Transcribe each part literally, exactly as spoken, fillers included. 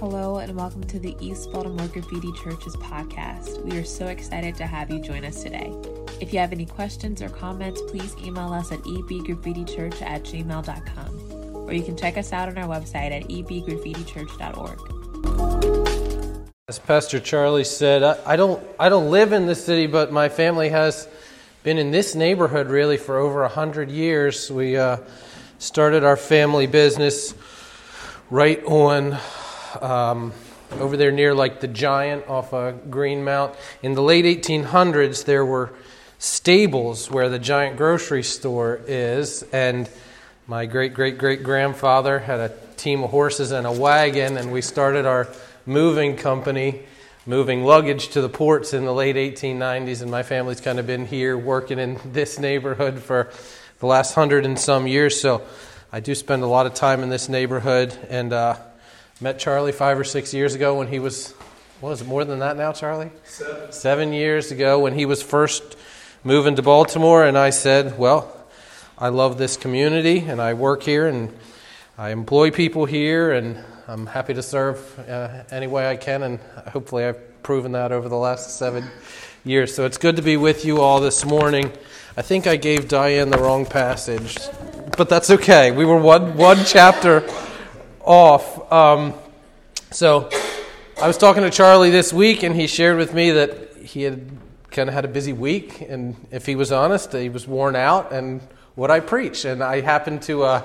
Hello and welcome to the East Baltimore Graffiti Church's podcast. We are so excited to have you join us today. If you have any questions or comments, please email us at e b graffiti church at gmail dot com, or you can check us out on our website at e b graffiti church dot org. As Pastor Charlie said, I, I don't I don't live in this city, but my family has been in this neighborhood really for over one hundred years. We uh, started our family business right on... Um, over there near like the Giant off uh, Greenmount. In the late eighteen hundreds, there were stables where the Giant grocery store is, and my great-great-great-grandfather had a team of horses and a wagon, and we started our moving company, moving luggage to the ports in the late eighteen nineties, and my family's kind of been here working in this neighborhood for the last hundred and some years, so I do spend a lot of time in this neighborhood, and uh met Charlie five or six years ago when he was, what is it, more than that now, Charlie? Seven. Seven years ago when he was first moving to Baltimore, and I said, well, I love this community, and I work here, and I employ people here, and I'm happy to serve uh, any way I can, and hopefully I've proven that over the last seven years. So it's good to be with you all this morning. I think I gave Diane the wrong passage, but that's okay. We were one one chapter off. Um, so I was talking to Charlie this week, and he shared with me that he had kind of had a busy week, and if he was honest, he was worn out, and what I preach, and I happened to uh,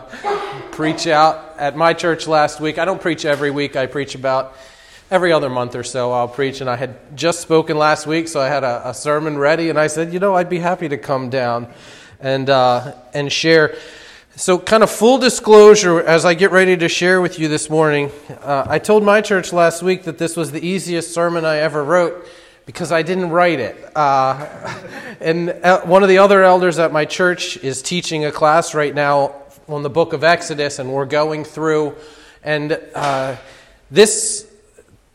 preach out at my church last week. I don't preach every week. I preach about every other month or so I'll preach, and I had just spoken last week, so I had a, a sermon ready, and I said, you know, I'd be happy to come down and uh, and share. So kind of full disclosure, as I get ready to share with you this morning, uh, I told my church last week that this was the easiest sermon I ever wrote because I didn't write it. Uh, and one of the other elders at my church is teaching a class right now on the book of Exodus, and we're going through. And uh, this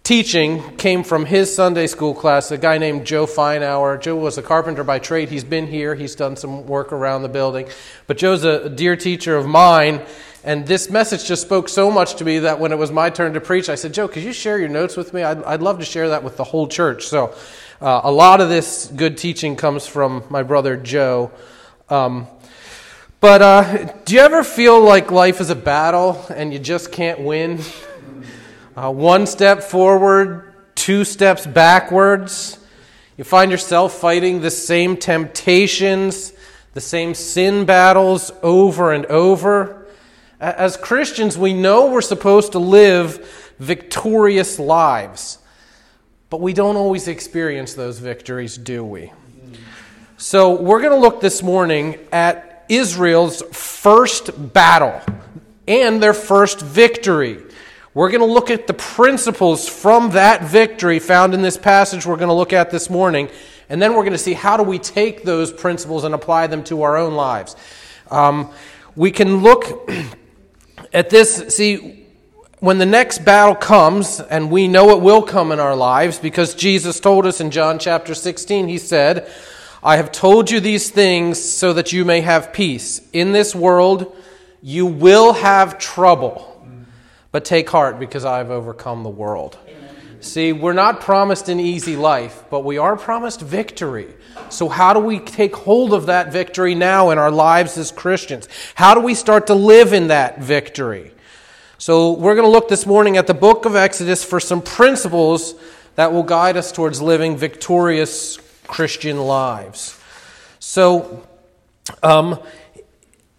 teaching came from his Sunday school class, a guy named Joe Feinauer. Joe was a carpenter by trade. He's been here. He's done some work around the building. But Joe's a dear teacher of mine, and this message just spoke so much to me that when it was my turn to preach, I said, Joe, could you share your notes with me? I'd, I'd love to share that with the whole church. So uh, a lot of this good teaching comes from my brother Joe. Um, but uh, do you ever feel like life is a battle and you just can't win? Uh, one step forward, two steps backwards. You find yourself fighting the same temptations, the same sin battles over and over. As Christians, we know we're supposed to live victorious lives, but we don't always experience those victories, do we? So we're going to look this morning at Israel's first battle and their first victory. We're going to look at the principles from that victory found in this passage we're going to look at this morning, and then we're going to see how do we take those principles and apply them to our own lives. Um, we can look at this, see, when the next battle comes, and we know it will come in our lives, because Jesus told us in John chapter sixteen, he said, I have told you these things so that you may have peace. In this world, you will have trouble. But take heart, because I've overcome the world. Amen. See, we're not promised an easy life, but we are promised victory. So how do we take hold of that victory now in our lives as Christians? How do we start to live in that victory? So we're going to look this morning at the book of Exodus for some principles that will guide us towards living victorious Christian lives. So um,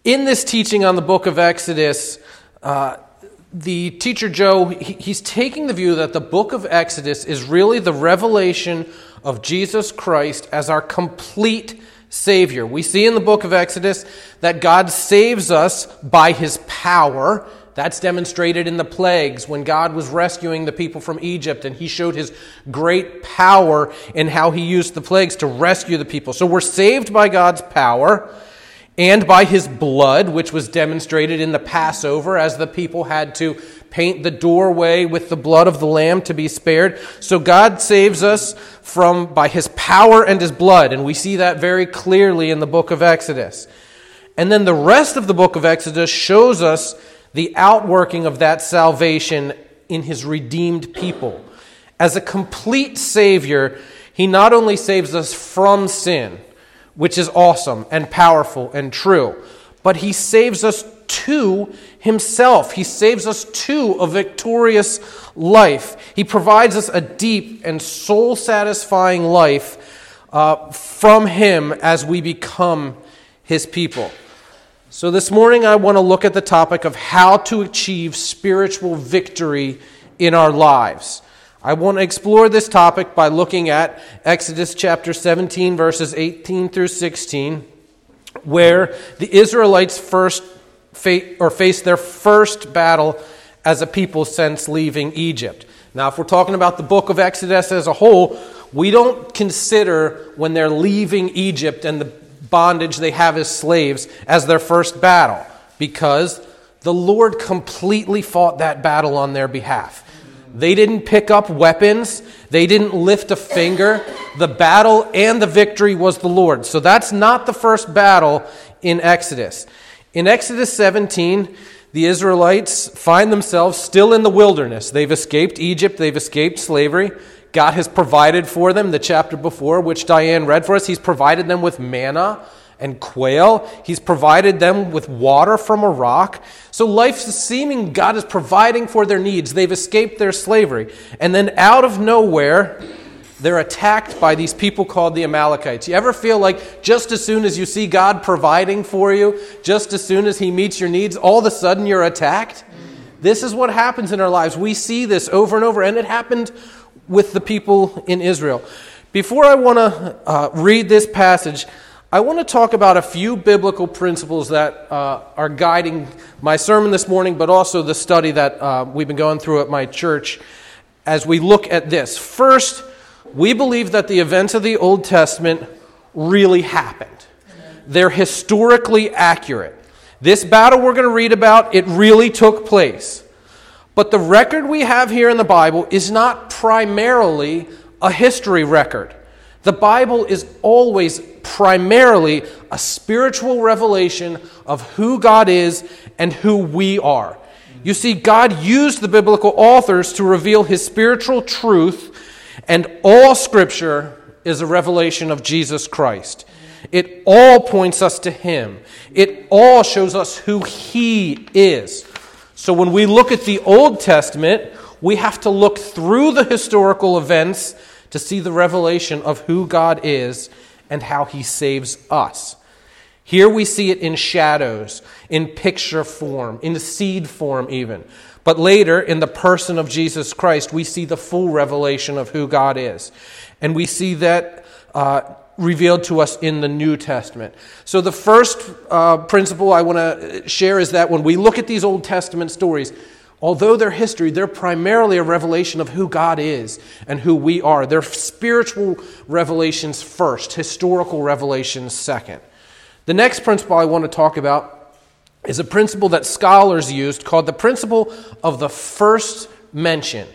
in this teaching on the book of Exodus, uh, the teacher Joe, he's taking the view that the book of Exodus is really the revelation of Jesus Christ as our complete Savior. We see in the book of Exodus that God saves us by His power. That's demonstrated in the plagues when God was rescuing the people from Egypt, and He showed His great power in how He used the plagues to rescue the people. So we're saved by God's power, and by His blood, which was demonstrated in the Passover as the people had to paint the doorway with the blood of the Lamb to be spared. So God saves us from by His power and His blood, and we see that very clearly in the book of Exodus. And then the rest of the book of Exodus shows us the outworking of that salvation in his redeemed people. As a complete Savior, he not only saves us from sin, which is awesome and powerful and true, but he saves us to himself. He saves us to a victorious life. He provides us a deep and soul-satisfying life uh, from him as we become his people. So this morning I want to look at the topic of how to achieve spiritual victory in our lives. I want to explore this topic by looking at Exodus chapter seventeen, verses eighteen through sixteen, where the Israelites first fa- or faced their first battle as a people since leaving Egypt. Now, if we're talking about the book of Exodus as a whole, we don't consider when they're leaving Egypt and the bondage they have as slaves as their first battle, because the Lord completely fought that battle on their behalf. They didn't pick up weapons. They didn't lift a finger. The battle and the victory was the Lord. So that's not the first battle in Exodus. In Exodus seventeen, the Israelites find themselves still in the wilderness. They've escaped Egypt. They've escaped slavery. God has provided for them, the chapter before, which Diane read for us. He's provided them with manna and quail. He's provided them with water from a rock. So life's seeming God is providing for their needs. They've escaped their slavery. And then out of nowhere, they're attacked by these people called the Amalekites. You ever feel like just as soon as you see God providing for you, just as soon as he meets your needs, all of a sudden you're attacked? This is what happens in our lives. We see this over and over, and it happened with the people in Israel. Before I want to uh, read this passage, I want to talk about a few biblical principles that uh, are guiding my sermon this morning, but also the study that uh, we've been going through at my church as we look at this. First, we believe that the events of the Old Testament really happened. They're historically accurate. This battle we're going to read about, it really took place. But the record we have here in the Bible is not primarily a history record. The Bible is always primarily a spiritual revelation of who God is and who we are. You see, God used the biblical authors to reveal his spiritual truth, and all Scripture is a revelation of Jesus Christ. It all points us to him. It all shows us who he is. So when we look at the Old Testament, we have to look through the historical events to see the revelation of who God is and how he saves us. Here we see it in shadows, in picture form, in seed form even. But later, in the person of Jesus Christ, we see the full revelation of who God is. And we see that uh, revealed to us in the New Testament. So the first uh, principle I want to share is that when we look at these Old Testament stories, although they're history, they're primarily a revelation of who God is and who we are. They're spiritual revelations first, historical revelations second. The next principle I want to talk about is a principle that scholars used called the principle of the first mention.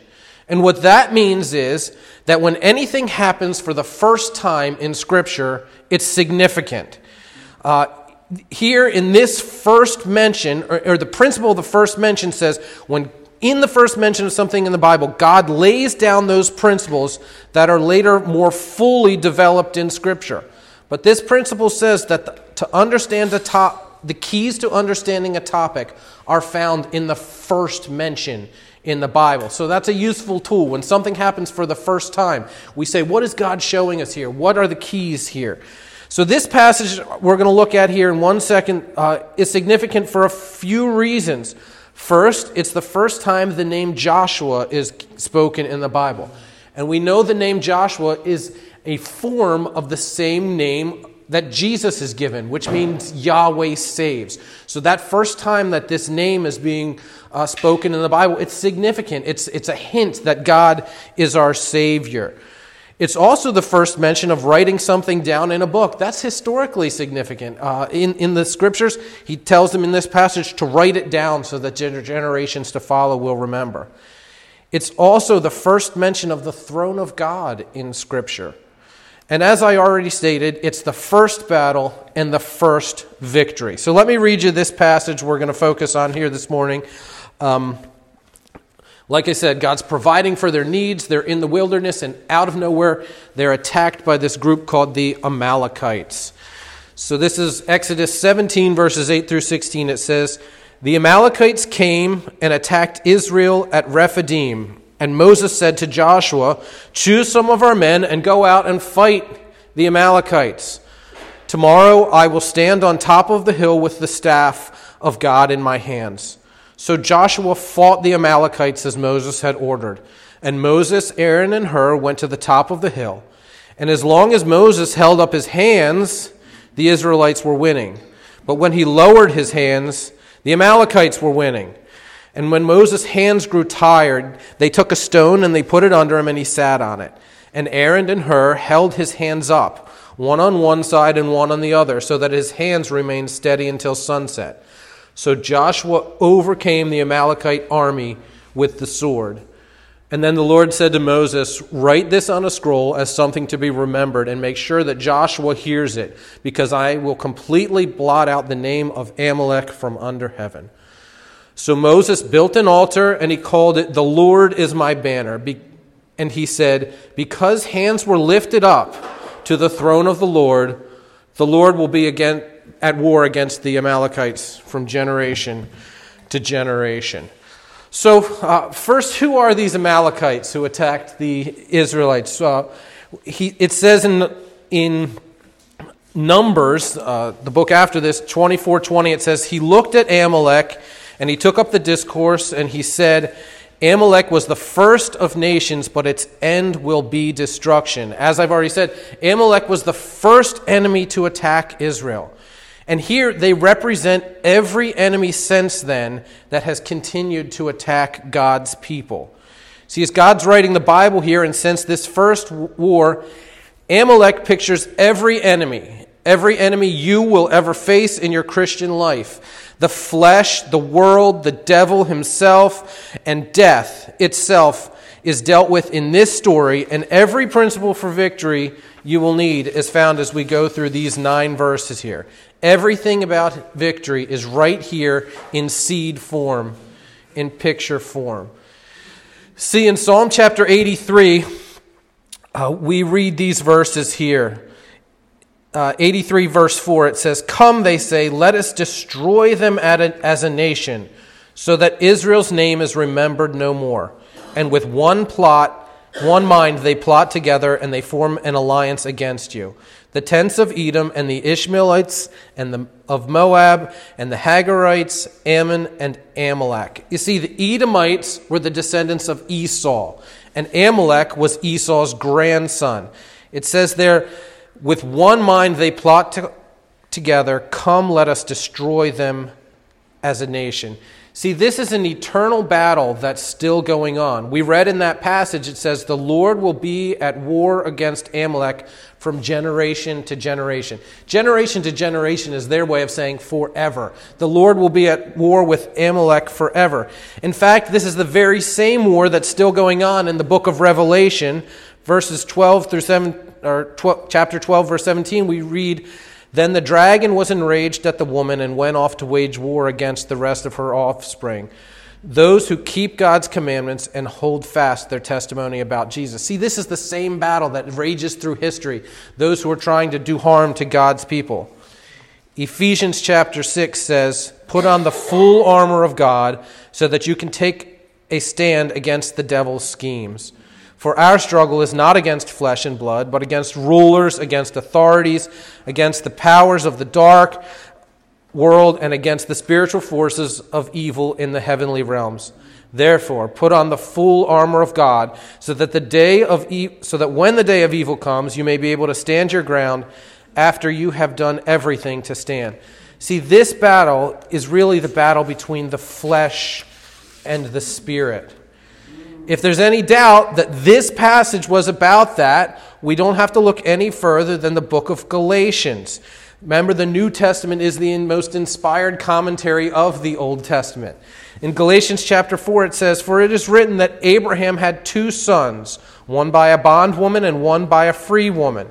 And what that means is that when anything happens for the first time in Scripture, it's significant. Uh, Here in this first mention, or, or the principle of the first mention says, when in the first mention of something in the Bible, God lays down those principles that are later more fully developed in Scripture. But this principle says that the, to understand the top, the keys to understanding a topic are found in the first mention in the Bible. So that's a useful tool. When something happens for the first time, we say, what is God showing us here? What are the keys here? So this passage we're going to look at here in one second uh, is significant for a few reasons. First, it's the first time the name Joshua is spoken in the Bible. And we know the name Joshua is a form of the same name that Jesus is given, which means Yahweh saves. So that first time that this name is being uh, spoken in the Bible, it's significant. It's, it's a hint that God is our Savior. It's also the first mention of writing something down in a book. That's historically significant. Uh, in, in the Scriptures, he tells them in this passage to write it down so that generations to follow will remember. It's also the first mention of the throne of God in Scripture. And as I already stated, it's the first battle and the first victory. So let me read you this passage we're going to focus on here this morning. Um, Like I said, God's providing for their needs. They're in the wilderness, and out of nowhere, they're attacked by this group called the Amalekites. So this is Exodus seventeen, verses eight through sixteen. It says, "The Amalekites came and attacked Israel at Rephidim. And Moses said to Joshua, 'Choose some of our men and go out and fight the Amalekites. Tomorrow I will stand on top of the hill with the staff of God in my hands.' So Joshua fought the Amalekites as Moses had ordered. And Moses, Aaron, and Hur went to the top of the hill. And as long as Moses held up his hands, the Israelites were winning. But when he lowered his hands, the Amalekites were winning. And when Moses' hands grew tired, they took a stone and they put it under him and he sat on it. And Aaron and Hur held his hands up, one on one side and one on the other, so that his hands remained steady until sunset. So Joshua overcame the Amalekite army with the sword. And then the Lord said to Moses, 'Write this on a scroll as something to be remembered and make sure that Joshua hears it, because I will completely blot out the name of Amalek from under heaven.' So Moses built an altar and he called it, 'The Lord is my banner.' And he said, 'Because hands were lifted up to the throne of the Lord, the Lord will be again at war against the Amalekites from generation to generation.'" So uh, first, who are these Amalekites who attacked the Israelites? Uh, he, it says in in Numbers, uh, the book after this, twenty-four twenty, it says, "He looked at Amalek and he took up the discourse and he said, 'Amalek was the first of nations, but its end will be destruction.'" As I've already said, Amalek was the first enemy to attack Israel. And here they represent every enemy since then that has continued to attack God's people. See, as God's writing the Bible here, and since this first war, Amalek pictures every enemy, every enemy you will ever face in your Christian life. The flesh, the world, the devil himself, and death itself is dealt with in this story, and every principle for victory you will need is found as we go through these nine verses here. Everything about victory is right here in seed form, in picture form. See, in Psalm chapter eighty-three, uh, we read these verses here. Uh, eighty-three verse four, it says, "Come, they say, let us destroy them at a, as a nation, so that Israel's name is remembered no more. And with one plot, one mind, they plot together, and they form an alliance against you. The tents of Edom and the Ishmaelites and the of Moab and the Hagarites, Ammon and Amalek." You see, the Edomites were the descendants of Esau, and Amalek was Esau's grandson. It says there, "With one mind they plot to, together, come let us destroy them as a nation." See, this is an eternal battle that's still going on. We read in that passage, it says, "The Lord will be at war against Amalek from generation to generation." Generation to generation is their way of saying forever. The Lord will be at war with Amalek forever. In fact, this is the very same war that's still going on in the book of Revelation, verses twelve through seventeen. Or twelve, chapter twelve, verse seventeen, we read, "Then the dragon was enraged at the woman and went off to wage war against the rest of her offspring, those who keep God's commandments and hold fast their testimony about Jesus." See, this is the same battle that rages through history, those who are trying to do harm to God's people. Ephesians chapter six says, "Put on the full armor of God so that you can take a stand against the devil's schemes. For our struggle is not against flesh and blood, but against rulers, against authorities, against the powers of the dark world, and against the spiritual forces of evil in the heavenly realms. Therefore, put on the full armor of God, so that the day of e- so that when the day of evil comes, you may be able to stand your ground after you have done everything to stand." See, this battle is really the battle between the flesh and the spirit. If there's any doubt that this passage was about that, we don't have to look any further than the book of Galatians. Remember, the New Testament is the most inspired commentary of the Old Testament. In Galatians chapter four, it says, "For it is written that Abraham had two sons, one by a bondwoman and one by a free woman.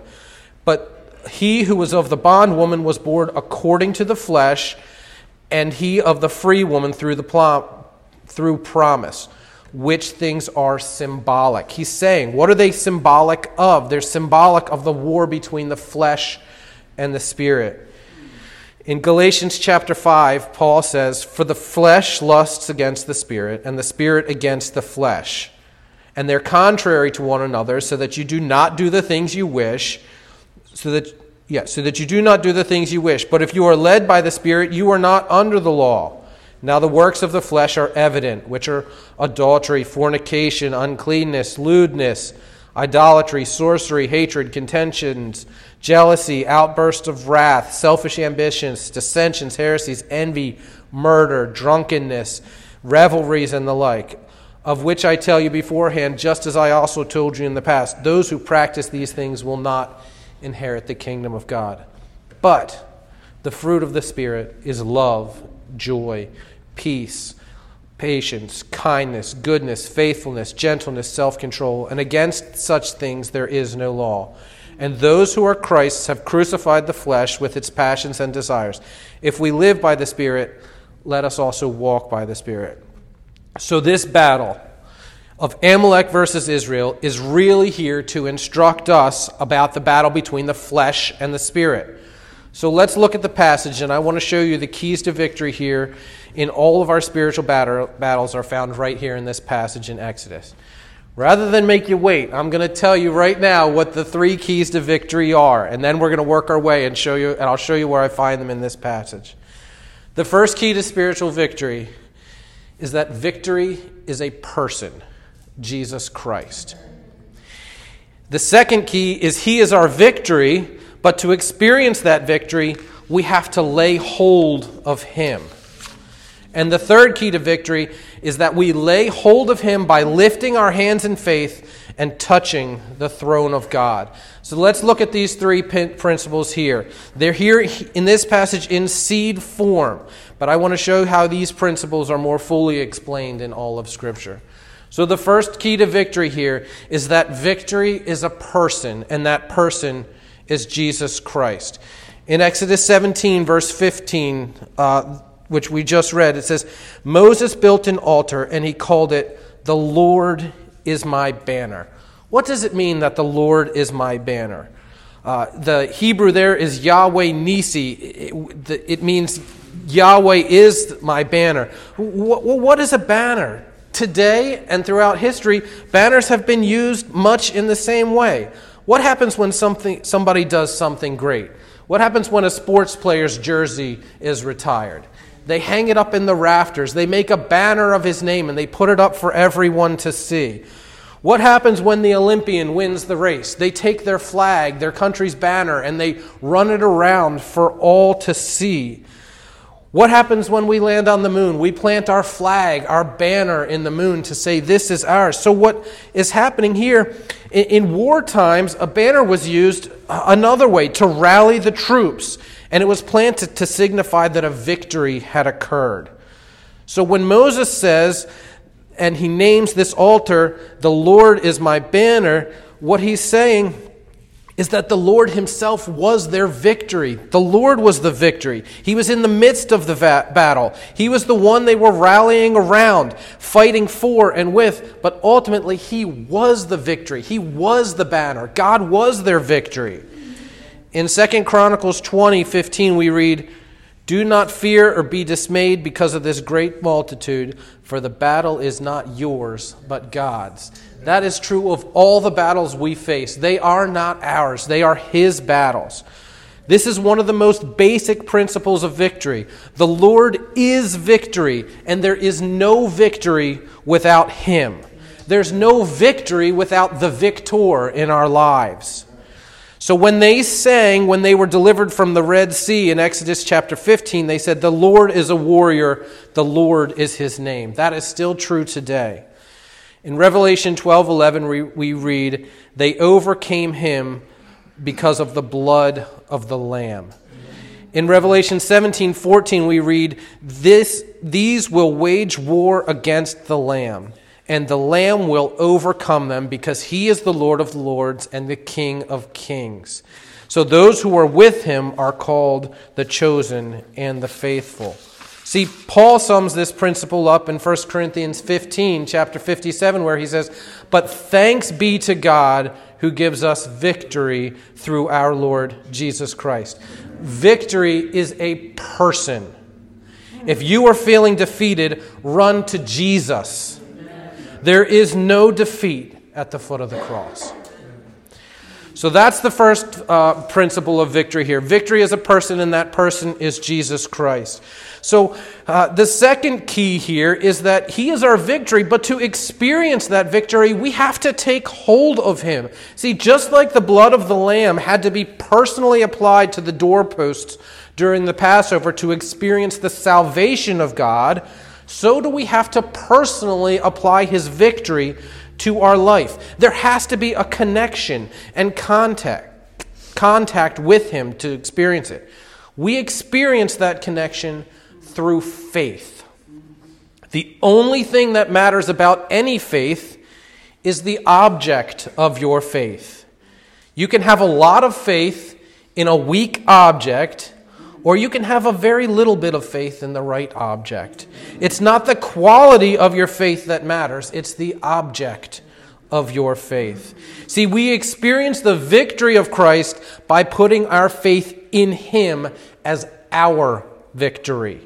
But he who was of the bondwoman was born according to the flesh, and he of the free woman through the pl- through promise. which things are symbolic. He's saying, what are they symbolic of? They're symbolic of the war between the flesh and the spirit. In Galatians chapter five, Paul says, "For the flesh lusts against the spirit, and the spirit against the flesh. And they're contrary to one another, so that you do not do the things you wish, so that yeah, so that you do not do the things you wish. But if you are led by the Spirit, you are not under the law. Now the works of the flesh are evident, which are adultery, fornication, uncleanness, lewdness, idolatry, sorcery, hatred, contentions, jealousy, outbursts of wrath, selfish ambitions, dissensions, heresies, envy, murder, drunkenness, revelries, and the like, of which I tell you beforehand, just as I also told you in the past, those who practice these things will not inherit the kingdom of God. But the fruit of the Spirit is love, joy, peace, patience, kindness, goodness, faithfulness, gentleness, self-control, and against such things there is no law. And those who are Christ's have crucified the flesh with its passions and desires. If we live by the Spirit, let us also walk by the Spirit." So this battle of Amalek versus Israel is really here to instruct us about the battle between the flesh and the spirit. So let's look at the passage, and I want to show you the keys to victory here in all of our spiritual battle, battles are found right here in this passage in Exodus. Rather than make you wait, I'm going to tell you right now what the three keys to victory are, and then we're going to work our way and show you, and I'll show you where I find them in this passage. The first key to spiritual victory is that victory is a person, Jesus Christ. The second key is He is our victory, but to experience that victory, we have to lay hold of Him. And the third key to victory is that we lay hold of Him by lifting our hands in faith and touching the throne of God. So let's look at these three principles here. They're here in this passage in seed form, but I want to show how these principles are more fully explained in all of Scripture. So the first key to victory here is that victory is a person, and that person is Jesus Christ. In Exodus seventeen, verse fifteen, uh, which we just read, it says, "Moses built an altar, and he called it, 'The Lord is my banner.'" What does it mean that the Lord is my banner? Uh, the Hebrew there is Yahweh Nisi. It, it means Yahweh is my banner. What, what is a banner? Today and throughout history, banners have been used much in the same way. What happens when something somebody does something great? What happens when a sports player's jersey is retired? They hang it up in the rafters. They make a banner of his name, and they put it up for everyone to see. What happens when the Olympian wins the race? They take their flag, their country's banner, and they run it around for all to see. What happens when we land on the moon? We plant our flag, our banner in the moon to say, this is ours. So what is happening here, in, in war times, a banner was used another way to rally the troops, and it was planted to signify that a victory had occurred. So when Moses says, and he names this altar, "The Lord is my banner," what he's saying is that the Lord Himself was their victory. The Lord was the victory. He was in the midst of the va- battle. He was the one they were rallying around, fighting for and with, but ultimately He was the victory. He was the banner. God was their victory. In Second Chronicles twenty fifteen, we read, "Do not fear or be dismayed because of this great multitude, for the battle is not yours, but God's." That is true of all the battles we face. They are not ours. They are His battles. This is one of the most basic principles of victory. The Lord is victory, and there is no victory without Him. There's no victory without the victor in our lives. So when they sang, when they were delivered from the Red Sea in Exodus chapter fifteen, they said, "The Lord is a warrior, the Lord is His name." That is still true today. In Revelation twelve eleven, we, we read, "They overcame Him because of the blood of the Lamb." In Revelation seventeen fourteen, we read, "This, these will wage war against the Lamb, and the Lamb will overcome them because He is the Lord of lords and the King of kings." So those who are with Him are called the chosen and the faithful. See, Paul sums this principle up in First Corinthians fifteen, chapter fifty-seven, where he says, "But thanks be to God who gives us victory through our Lord Jesus Christ." Victory is a person. If you are feeling defeated, run to Jesus. There is no defeat at the foot of the cross. So that's the first uh, principle of victory here. Victory is a person, and that person is Jesus Christ. So uh, the second key here is that he is our victory, but to experience that victory, we have to take hold of him. See, just like the blood of the lamb had to be personally applied to the doorposts during the Passover to experience the salvation of God, so do we have to personally apply his victory to our life. There has to be a connection and contact, contact with him to experience it. We experience that connection through faith. The only thing that matters about any faith is the object of your faith. You can have a lot of faith in a weak object, or you can have a very little bit of faith in the right object. It's not the quality of your faith that matters. It's the object of your faith. See, we experience the victory of Christ by putting our faith in him as our victory.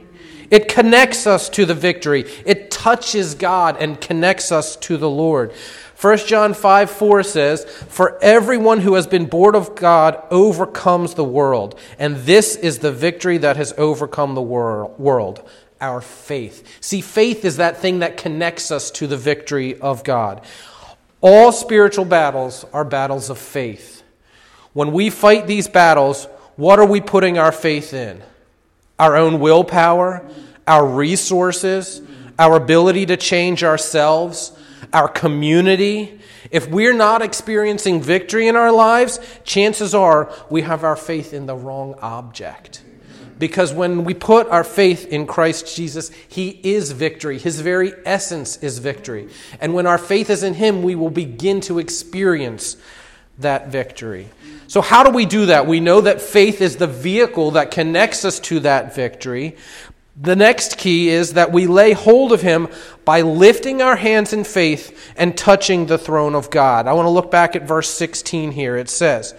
It connects us to the victory. It touches God and connects us to the Lord. First John five four says, "For everyone who has been born of God overcomes the world, and this is the victory that has overcome the world, our faith." See, faith is that thing that connects us to the victory of God. All spiritual battles are battles of faith. When we fight these battles, what are we putting our faith in? Our own willpower, our resources, our ability to change ourselves, our community. If we're not experiencing victory in our lives, chances are we have our faith in the wrong object. Because when we put our faith in Christ Jesus, he is victory. His very essence is victory. And when our faith is in him, we will begin to experience that victory. So how do we do that? We know that faith is the vehicle that connects us to that victory. The next key is that we lay hold of him by lifting our hands in faith and touching the throne of God. I want to look back at verse sixteen here. It says,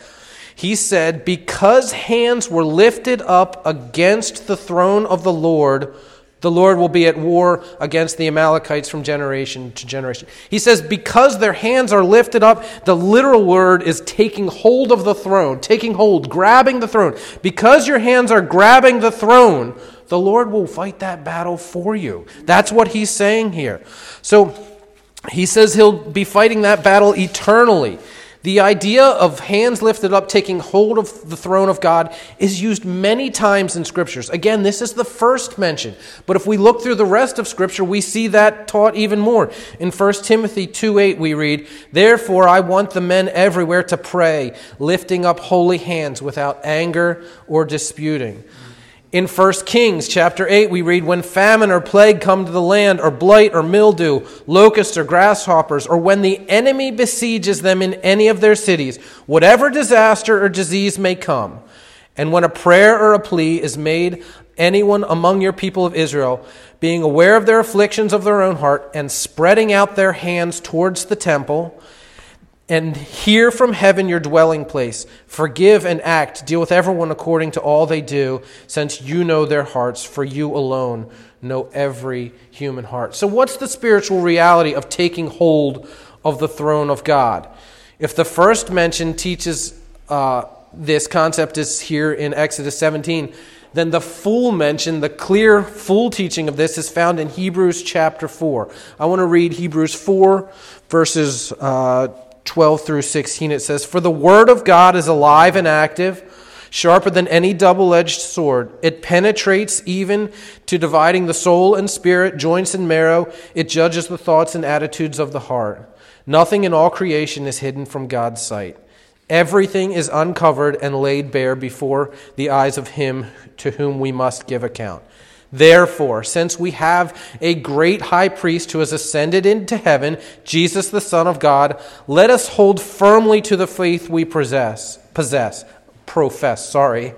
he said, "Because hands were lifted up against the throne of the Lord, the Lord will be at war against the Amalekites from generation to generation." He says, because their hands are lifted up, the literal word is taking hold of the throne, taking hold, grabbing the throne. Because your hands are grabbing the throne, the Lord will fight that battle for you. That's what he's saying here. So he says he'll be fighting that battle eternally. The idea of hands lifted up, taking hold of the throne of God, is used many times in scriptures. Again, this is the first mention. But if we look through the rest of scripture, we see that taught even more. In First Timothy two eight, we read, "Therefore I want the men everywhere to pray, lifting up holy hands without anger or disputing." In First Kings chapter eight, we read, "When famine or plague come to the land, or blight or mildew, locusts or grasshoppers, or when the enemy besieges them in any of their cities, whatever disaster or disease may come, and when a prayer or a plea is made, anyone among your people of Israel, being aware of their afflictions of their own heart, and spreading out their hands towards the temple, and hear from heaven your dwelling place. Forgive and act. Deal with everyone according to all they do, since you know their hearts, for you alone know every human heart." So what's the spiritual reality of taking hold of the throne of God? If the first mention teaches uh, this concept is here in Exodus seventeen, then the full mention, the clear, full teaching of this is found in Hebrews chapter four. I want to read Hebrews four, verses Uh, twelve through sixteen, it says, "For the word of God is alive and active, sharper than any double-edged sword. It penetrates even to dividing the soul and spirit, joints and marrow. It judges the thoughts and attitudes of the heart. Nothing in all creation is hidden from God's sight. Everything is uncovered and laid bare before the eyes of him to whom we must give account. Therefore, since we have a great high priest who has ascended into heaven, Jesus the Son of God, let us hold firmly to the faith we possess, possess, profess, sorry.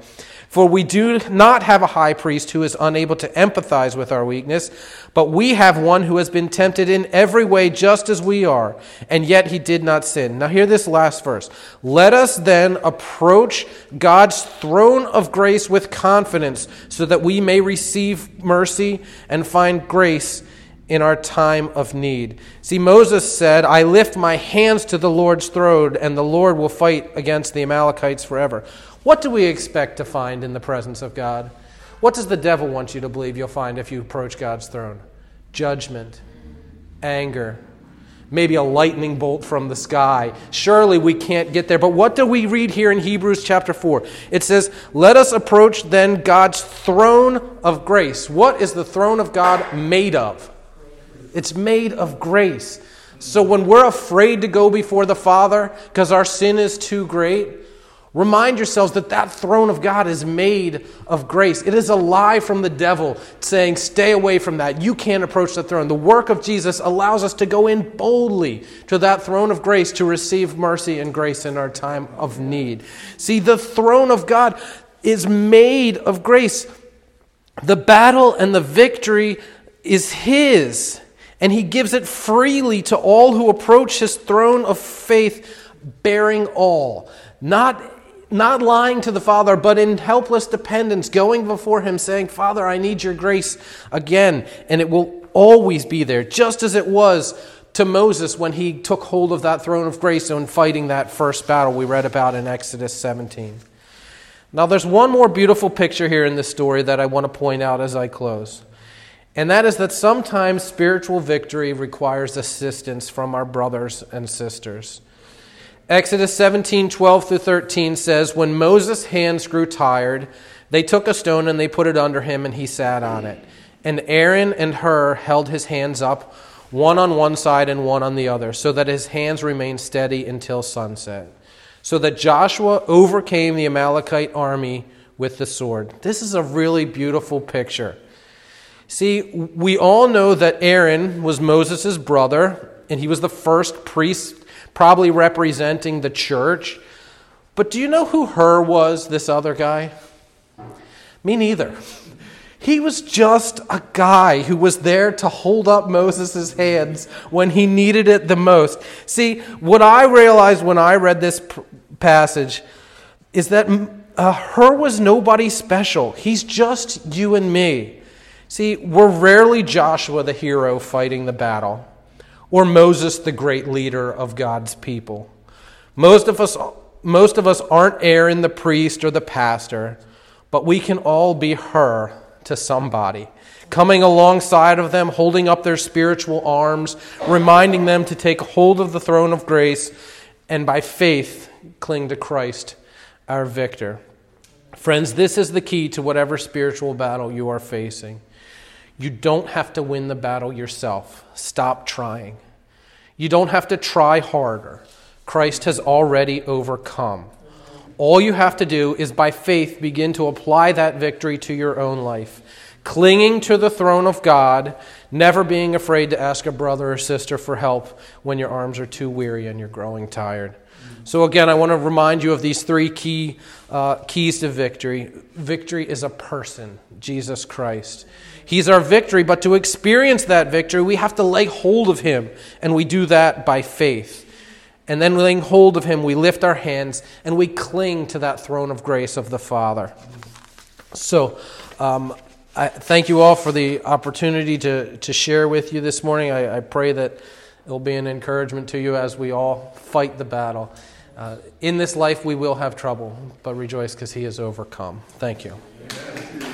For we do not have a high priest who is unable to empathize with our weakness, but we have one who has been tempted in every way just as we are, and yet he did not sin. Now hear this last verse. Let us then approach God's throne of grace with confidence so that we may receive mercy and find grace in our time of need. See, Moses said, I lift my hands to the Lord's throne, and the Lord will fight against the Amalekites forever. What do we expect to find in the presence of God? What does the devil want you to believe you'll find if you approach God's throne? Judgment, anger, maybe a lightning bolt from the sky. Surely we can't get there. But what do we read here in Hebrews chapter four? It says, let us approach then God's throne of grace. What is the throne of God made of? It's made of grace. So when we're afraid to go before the Father because our sin is too great, remind yourselves that that throne of God is made of grace. It is a lie from the devil saying, stay away from that. You can't approach the throne. The work of Jesus allows us to go in boldly to that throne of grace to receive mercy and grace in our time of need. See, the throne of God is made of grace. The battle and the victory is His, and He gives it freely to all who approach His throne of faith, bearing all. Not Not lying to the Father, but in helpless dependence, going before Him, saying, Father, I need your grace again. And it will always be there, just as it was to Moses when he took hold of that throne of grace and fighting that first battle we read about in Exodus seventeen. Now, there's one more beautiful picture here in this story that I want to point out as I close. And that is that sometimes spiritual victory requires assistance from our brothers and sisters. Exodus seventeen, twelve through thirteen says, when Moses' hands grew tired, they took a stone and they put it under him and he sat on it. And Aaron and Hur held his hands up, one on one side and one on the other, so that his hands remained steady until sunset. So that Joshua overcame the Amalekite army with the sword. This is a really beautiful picture. See, we all know that Aaron was Moses' brother, and he was the first priest, probably representing the church. But do you know who Hur was, this other guy? Me neither. He was just a guy who was there to hold up Moses' hands when he needed it the most. See, what I realized when I read this pr- passage is that uh, Hur was nobody special. He's just you and me. See, we're rarely Joshua the hero fighting the battle, or Moses, the great leader of God's people. Most of us, most of us aren't Aaron, the priest, or the pastor, but we can all be Hur to somebody, coming alongside of them, holding up their spiritual arms, reminding them to take hold of the throne of grace, and by faith, cling to Christ, our victor. Friends, this is the key to whatever spiritual battle you are facing. You don't have to win the battle yourself. Stop trying. You don't have to try harder. Christ has already overcome. All you have to do is by faith begin to apply that victory to your own life, clinging to the throne of God, never being afraid to ask a brother or sister for help when your arms are too weary and you're growing tired. So again, I want to remind you of these three key uh, keys to victory. Victory is a person, Jesus Christ. He's our victory, but to experience that victory, we have to lay hold of Him, and we do that by faith. And then laying hold of Him, we lift our hands, and we cling to that throne of grace of the Father. So um, I thank you all for the opportunity to, to share with you this morning. I, I pray that it will be an encouragement to you as we all fight the battle. Uh, in this life, we will have trouble, but rejoice because He has overcome. Thank you.